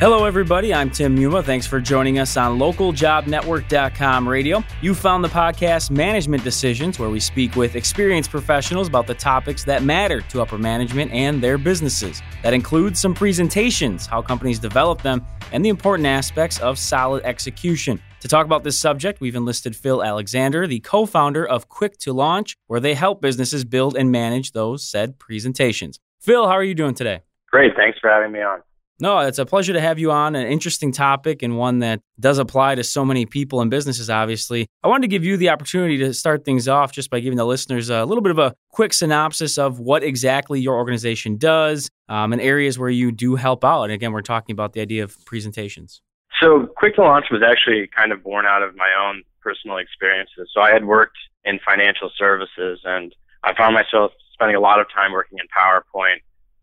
Hello everybody, I'm Tim Yuma. Thanks for joining us on localjobnetwork.com radio. You found the podcast Management Decisions, where we speak with experienced professionals about the topics that matter to upper management and their businesses. That includes some presentations, how companies develop them, and the important aspects of solid execution. To talk about this subject, we've enlisted Phil Alexander, the co-founder of Quick to Launch, where they help businesses build and manage those said presentations. Phil, how are you doing today? Great, thanks for having me on. No, it's a pleasure to have you on. An interesting topic and one that does apply to so many people and businesses, obviously. I wanted to give you the opportunity to start things off just by giving the listeners a little bit of a quick synopsis of what exactly your organization does and areas where you do help out. And again, we're talking about the idea of presentations. So Quick to Launch was actually kind of born out of my own personal experiences. So I had worked in financial services and I found myself spending a lot of time working in PowerPoint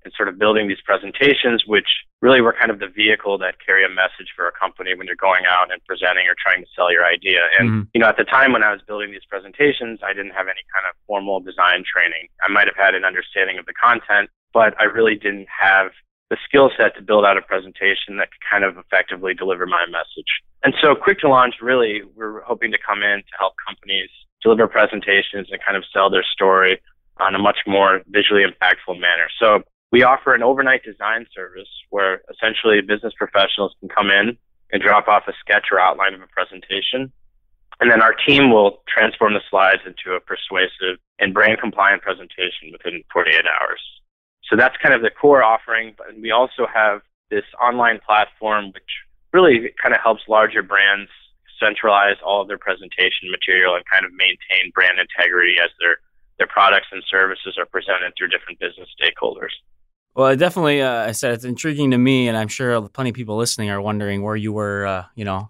and sort of building these presentations, which really were kind of the vehicle that carry a message for a company when you're going out and presenting or trying to sell your idea. And, you know, at the time when I was building these presentations, I didn't have any kind of formal design training. I might have had an understanding of the content, but I really didn't have the skill set to build out a presentation that could kind of effectively deliver my message. And so Quick to Launch, really, we're hoping to come in to help companies deliver presentations and kind of sell their story on a much more visually impactful manner. So we offer an overnight design service where essentially business professionals can come in and drop off a sketch or outline of a presentation. And then our team will transform the slides into a persuasive and brand compliant presentation within 48 hours. So that's kind of the core offering. But we also have this online platform, which really kind of helps larger brands centralize all of their presentation material and kind of maintain brand integrity as their products and services are presented through different business stakeholders. Well, definitely, I said it's intriguing to me, and I'm sure plenty of people listening are wondering where you were,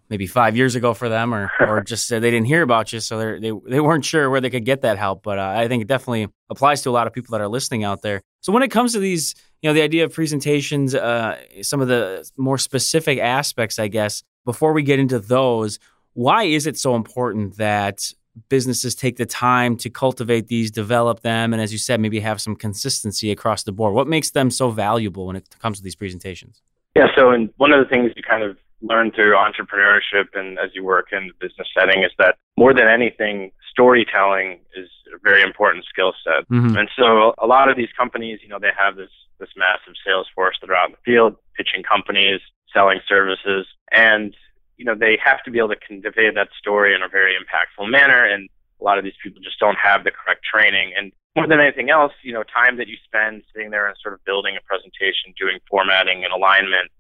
maybe 5 years ago for them, or just they didn't hear about you, so they weren't sure where they could get that help. But I think it definitely applies to a lot of people that are listening out there. So when it comes to these, you know, the idea of presentations, some of the more specific aspects, I guess, before we get into those, why is it so important that businesses take the time to cultivate these, develop them, and as you said, maybe have some consistency across the board? What makes them so valuable when it comes to these presentations? Yeah, so and one of the things you kind of learn through entrepreneurship and as you work in the business setting is that more than anything, storytelling is a very important skill set. And so a lot of these companies, you know, they have this massive sales force that are out in the field, pitching companies, selling services, and you know, they have to be able to convey that story in a very impactful manner. And a lot of these people just don't have the correct training. And more than anything else, you know, time that you spend sitting there and sort of building a presentation, doing formatting and alignment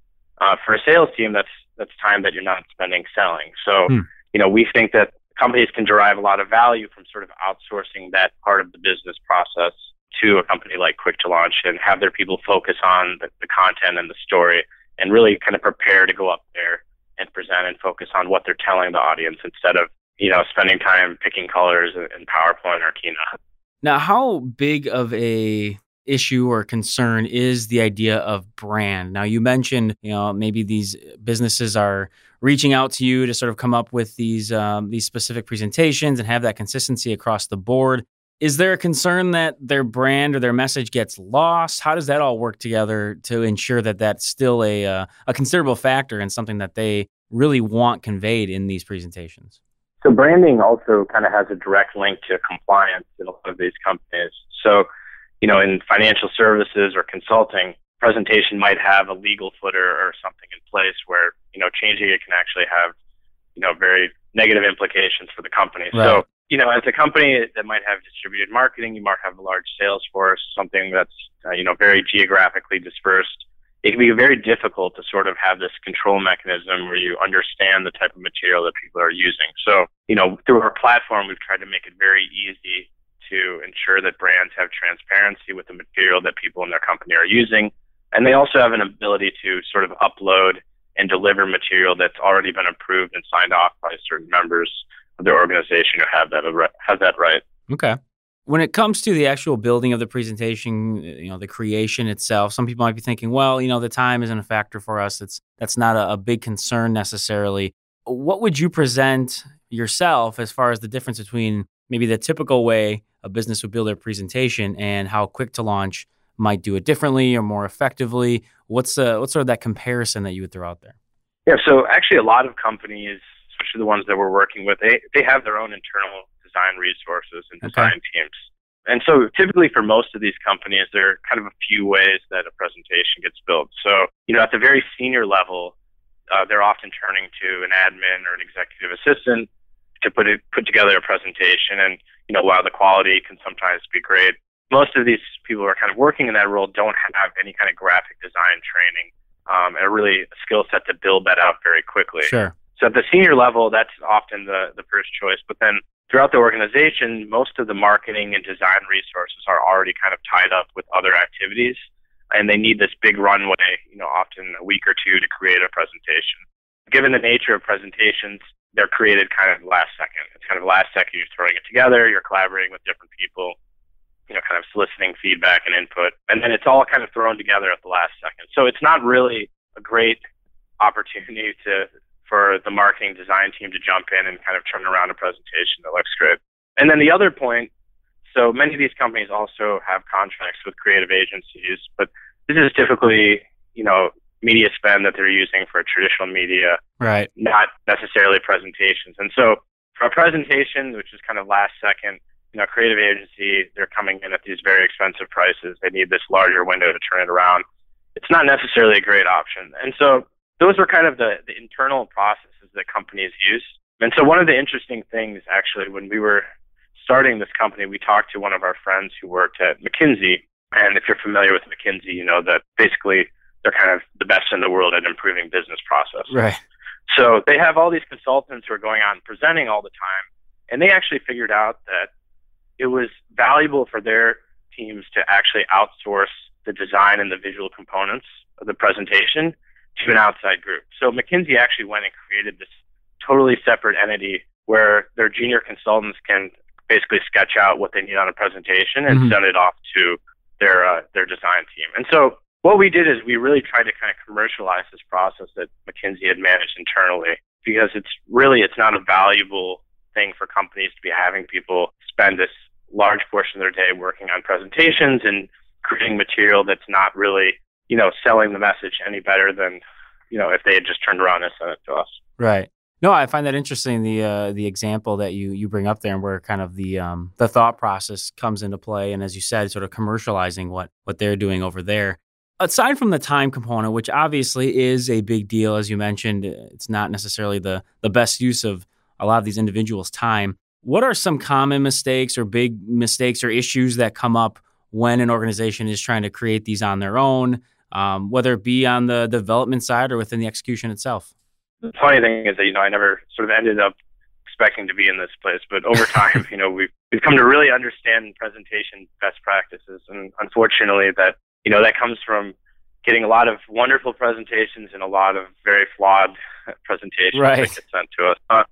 for a sales team, that's time that you're not spending selling. So, you know, we think that companies can derive a lot of value from sort of outsourcing that part of the business process to a company like Quick to Launch and have their people focus on the content and the story and really kind of prepare to go up there and present and focus on what they're telling the audience instead of, you know, spending time picking colors in PowerPoint or Keynote. Now, how big of a issue or concern is the idea of brand? Now, you mentioned, you know, maybe these businesses are reaching out to you to sort of come up with these specific presentations and have that consistency across the board. Is there a concern that their brand or their message gets lost? How does that all work together to ensure that that's still a considerable factor and something that they really want conveyed in these presentations? So branding also kind of has a direct link to compliance in a lot of these companies. So, you know, in financial services or consulting, presentation might have a legal footer or something in place where, you know, changing it can actually have, you know, very negative implications for the company. Right. So, you know, as a company that might have distributed marketing, you might have a large sales force, something that's, you know, very geographically dispersed. It can be very difficult to sort of have this control mechanism where you understand the type of material that people are using. So, you know, through our platform, we've tried to make it very easy to ensure that brands have transparency with the material that people in their company are using. And they also have an ability to sort of upload and deliver material that's already been approved and signed off by certain members of their organization who have that right. Okay. When it comes to the actual building of the presentation, you know, the creation itself, some people might be thinking, well, you know, the time isn't a factor for us. That's not a big concern necessarily. What would you present yourself as far as the difference between maybe the typical way a business would build their presentation and how Quick to Launch might do it differently or more effectively What's sort of that comparison that you would throw out there? Yeah, so actually a lot of companies, especially the ones that we're working with, they have their own internal design resources and design teams. And so typically for most of these companies, there are kind of a few ways that a presentation gets built. So, you know, at the very senior level, they're often turning to an admin or an executive assistant to put together a presentation. And, you know, while the quality can sometimes be great, most of these people who are kind of working in that role don't have any kind of graphic design training and really a skill set to build that out very quickly. Sure. So at the senior level, that's often the first choice. But then throughout the organization, most of the marketing and design resources are already kind of tied up with other activities, and they need this big runway, you know, often a week or two to create a presentation. Given the nature of presentations, they're created kind of last second. It's kind of last second you're throwing it together, you're collaborating with different people, you know, kind of soliciting feedback and input. And then it's all kind of thrown together at the last second. So it's not really a great opportunity for the marketing design team to jump in and kind of turn around a presentation that looks great. And then the other point, so many of these companies also have contracts with creative agencies, but this is typically, you know, media spend that they're using for traditional media, right? Not necessarily presentations. And so for a presentation, which is kind of last second, you know, creative agency, they're coming in at these very expensive prices. They need this larger window to turn it around. It's not necessarily a great option. And so those are kind of the internal processes that companies use. And so one of the interesting things, actually, when we were starting this company, we talked to one of our friends who worked at McKinsey. And if you're familiar with McKinsey, you know that basically they're kind of the best in the world at improving business processes. Right. So they have all these consultants who are going out and presenting all the time. And they actually figured out that it was valuable for their teams to actually outsource the design and the visual components of the presentation to an outside group. So McKinsey actually went and created this totally separate entity where their junior consultants can basically sketch out what they need on a presentation and send it off to their design team. And so what we did is we really tried to kind of commercialize this process that McKinsey had managed internally, because it's not a valuable thing for companies to be having people spend this large portion of their day working on presentations and creating material that's not really, you know, selling the message any better than, you know, if they had just turned around and sent it to us. Right. No, I find that interesting, the example that you bring up there, and where kind of the thought process comes into play. And as you said, sort of commercializing what they're doing over there. Aside from the time component, which obviously is a big deal, as you mentioned, it's not necessarily the best use of a lot of these individuals' time. What are some common mistakes or big mistakes or issues that come up when an organization is trying to create these on their own, whether it be on the development side or within the execution itself? The funny thing is that, you know, I never sort of ended up expecting to be in this place, but over time, you know, we've come to really understand presentation best practices. And unfortunately that, you know, that comes from getting a lot of wonderful presentations and a lot of very flawed presentations that get sent to us.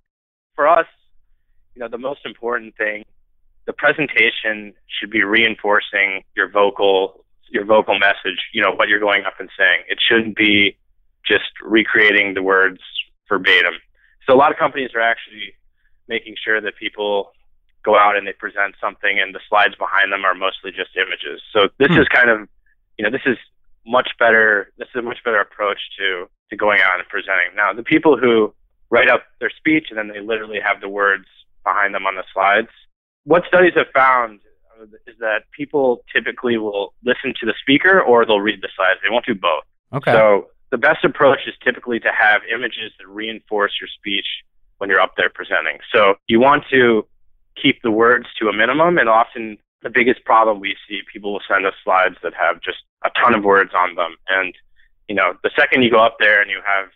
For us, you know, the most important thing, the presentation should be reinforcing your vocal message, you know, what you're going up and saying. It shouldn't be just recreating the words verbatim. So a lot of companies are actually making sure that people go out and they present something and the slides behind them are mostly just images. So this is kind of, you know, this is a much better approach to going out and presenting. Now, the people who write up their speech and then they literally have the words behind them on the slides, what studies have found is that people typically will listen to the speaker or they'll read the slides. They won't do both. Okay. So the best approach is typically to have images that reinforce your speech when you're up there presenting. So you want to keep the words to a minimum, and often the biggest problem we see, people will send us slides that have just a ton of words on them. And, you know, the second you go up there and you have,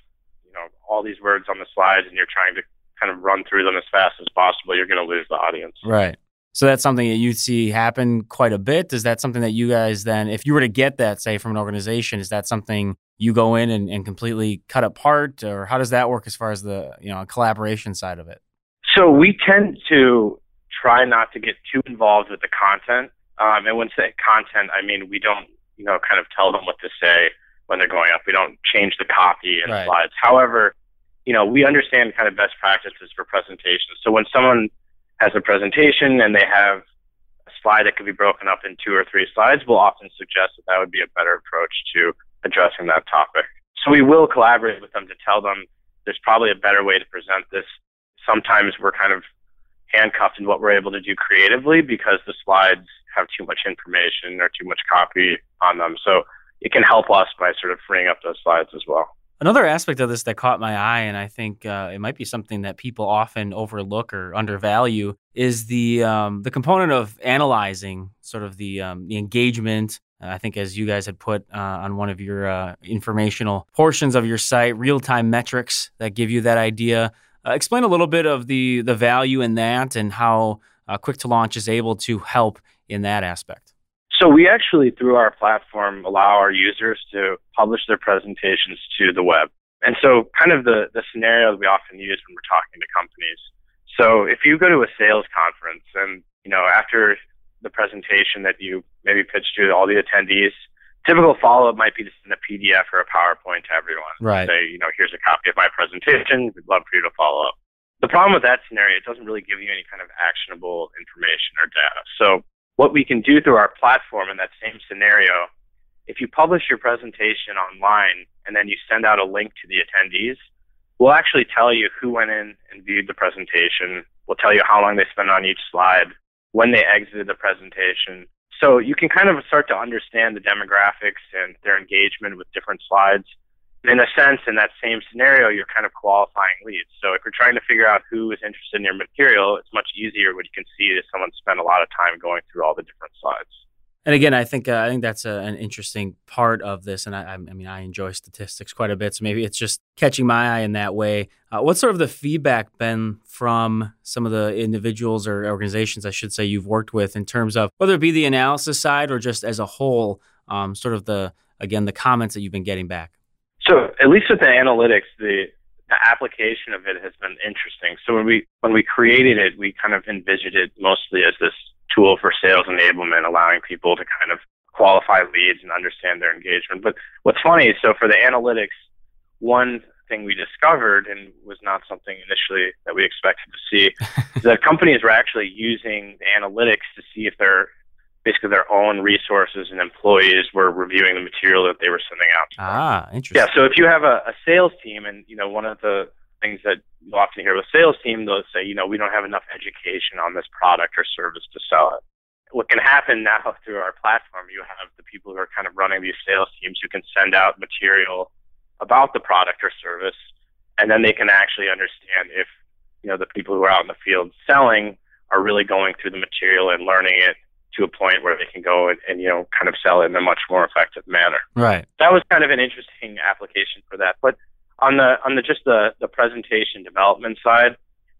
you know, all these words on the slides and you're trying to kind of run through them as fast as possible, you're going to lose the audience. Right. So that's something that you see happen quite a bit. Is that something that you guys then, if you were to get that, say, from an organization, is that something you go in and completely cut apart? Or how does that work as far as the, you know, collaboration side of it? So we tend to try not to get too involved with the content. And when I say content, I mean, we don't, you know, kind of tell them what to say when they're going up. We don't change the copy and slides. However, you know, we understand kind of best practices for presentations. So when someone has a presentation and they have a slide that could be broken up in 2 or 3 slides, we'll often suggest that would be a better approach to addressing that topic. So we will collaborate with them to tell them there's probably a better way to present this. Sometimes we're kind of handcuffed in what we're able to do creatively because the slides have too much information or too much copy on them. So it can help us by sort of freeing up those slides as well. Another aspect of this that caught my eye, and I think it might be something that people often overlook or undervalue, is the component of analyzing sort of the engagement. I think as you guys had put on one of your informational portions of your site, real-time metrics that give you that idea. Explain a little bit of the value in that and how Quick to Launch is able to help in that aspect. So we actually, through our platform, allow our users to publish their presentations to the web. And so kind of the scenario that we often use when we're talking to companies. So if you go to a sales conference and, you know, after the presentation that you maybe pitched to all the attendees, typical follow-up might be to send a PDF or a PowerPoint to everyone. Right. Say, you know, here's a copy of my presentation. We'd love for you to follow up. The problem with that scenario, it doesn't really give you any kind of actionable information or data. So what we can do through our platform in that same scenario, if you publish your presentation online and then you send out a link to the attendees, we'll actually tell you who went in and viewed the presentation. We'll tell you how long they spent on each slide, when they exited the presentation. So you can kind of start to understand the demographics and their engagement with different slides. In a sense, in that same scenario, you're kind of qualifying leads. So if you're trying to figure out who is interested in your material, it's much easier when you can see that someone spent a lot of time going through all the different slides. And again, I think that's an interesting part of this. And I mean, I enjoy statistics quite a bit, so maybe it's just catching my eye in that way. What's sort of the feedback been from some of the individuals or organizations, I should say, you've worked with in terms of whether it be the analysis side or just as a whole, sort of the comments that you've been getting back? So at least with the analytics, the application of it has been interesting. So when we created it, we kind of envisioned it mostly as this tool for sales enablement, allowing people to kind of qualify leads and understand their engagement. But what's funny is, so for the analytics, one thing we discovered, and was not something initially that we expected to see, is that companies were actually using the analytics to see if basically their own resources and employees were reviewing the material that they were sending out. Ah, interesting. Yeah, so if you have a sales team, and you know, one of the things that you often hear with a sales team, they'll say, you know, we don't have enough education on this product or service to sell it. What can happen now through our platform, you have the people who are kind of running these sales teams who can send out material about the product or service, and then they can actually understand if, you know, the people who are out in the field selling are really going through the material and learning it to a point where they can go and you know, kind of sell it in a much more effective manner. Right. That was kind of an interesting application for that. But on the presentation development side,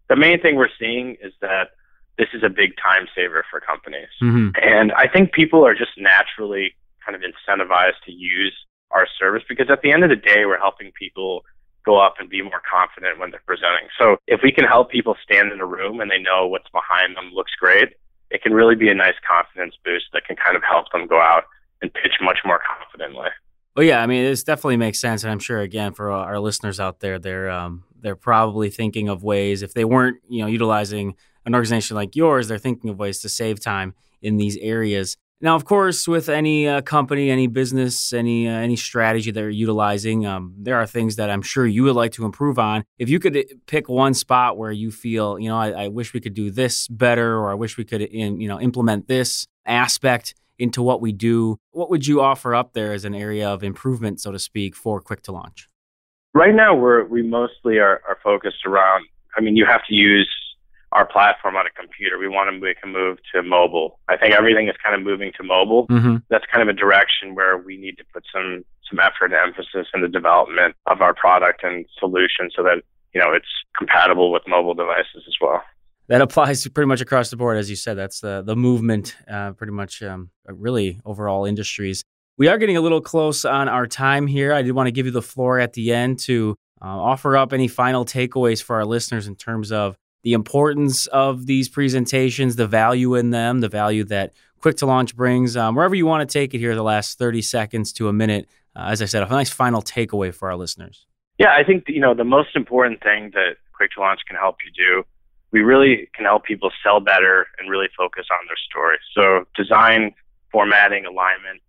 the main thing we're seeing is that this is a big time saver for companies. Mm-hmm. And I think people are just naturally kind of incentivized to use our service because at the end of the day, we're helping people go up and be more confident when they're presenting. So if we can help people stand in a room and they know what's behind them looks great, it can really be a nice confidence boost that can kind of help them go out and pitch much more confidently. Well, yeah, I mean, this definitely makes sense. And I'm sure, again, for our listeners out there, they're probably thinking of ways, if they weren't, you know, utilizing an organization like yours, they're thinking of ways to save time in these areas. Now, of course, with any company, any business, any strategy that you're utilizing, there are things that I'm sure you would like to improve on. If you could pick one spot where you feel, you know, I wish we could do this better, or I wish we could, implement this aspect into what we do, what would you offer up there as an area of improvement, so to speak, for Quick to Launch? Right now, we mostly are focused around, I mean, you have to use our platform on a computer. We want to make a move to mobile. I think everything is kind of moving to mobile. Mm-hmm. That's kind of a direction where we need to put some effort and emphasis in the development of our product and solution so that, you know, it's compatible with mobile devices as well. That applies to pretty much across the board. As you said, that's the movement, pretty much really overall industries. We are getting a little close on our time here. I did want to give you the floor at the end to offer up any final takeaways for our listeners in terms of the importance of these presentations, the value in them, the value that Quick to Launch brings, wherever you want to take it here, the last 30 seconds to a minute. As I said, a nice final takeaway for our listeners. Yeah, I think, you know, the most important thing that Quick to Launch can help you do, we really can help people sell better and really focus on their story. So design, formatting, alignment,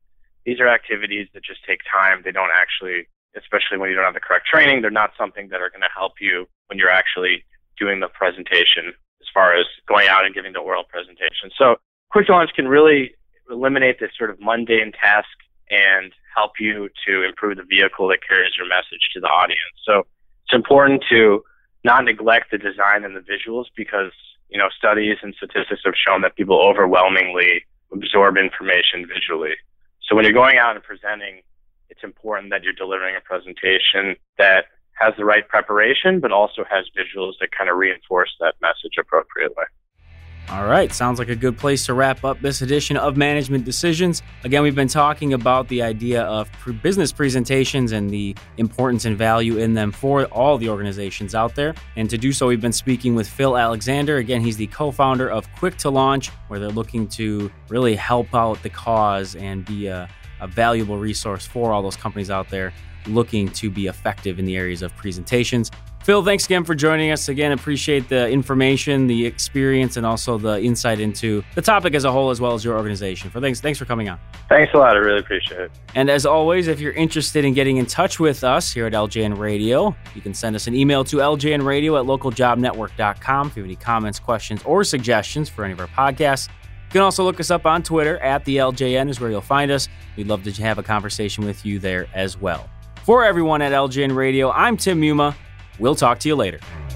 These are activities that just take time. They don't actually, especially when you don't have the correct training, they're not something that are going to help you when you're actually doing the presentation as far as going out and giving the oral presentation. So Quick to Launch can really eliminate this sort of mundane task and help you to improve the vehicle that carries your message to the audience. So it's important to not neglect the design and the visuals, because, you know, studies and statistics have shown that people overwhelmingly absorb information visually. So when you're going out and presenting, it's important that you're delivering a presentation that has the right preparation, but also has visuals that kind of reinforce that message appropriately. All right, sounds like a good place to wrap up this edition of Management Decisions. Again, we've been talking about the idea of business presentations and the importance and value in them for all the organizations out there. And to do so, we've been speaking with Phil Alexander. Again, he's the co-founder of Quick to Launch, where they're looking to really help out the cause and be a valuable resource for all those companies out there looking to be effective in the areas of presentations. Phil, thanks again for joining us. Again, appreciate the information, the experience, and also the insight into the topic as a whole, as well as your organization. Thanks for coming on. Thanks a lot. I really appreciate it. And as always, if you're interested in getting in touch with us here at LJN Radio, you can send us an email to LJNradio@localjobnetwork.com if you have any comments, questions, or suggestions for any of our podcasts. You can also look us up on Twitter @LJN is where you'll find us. We'd love to have a conversation with you there as well. For everyone at LJN Radio, I'm Tim Yuma. We'll talk to you later.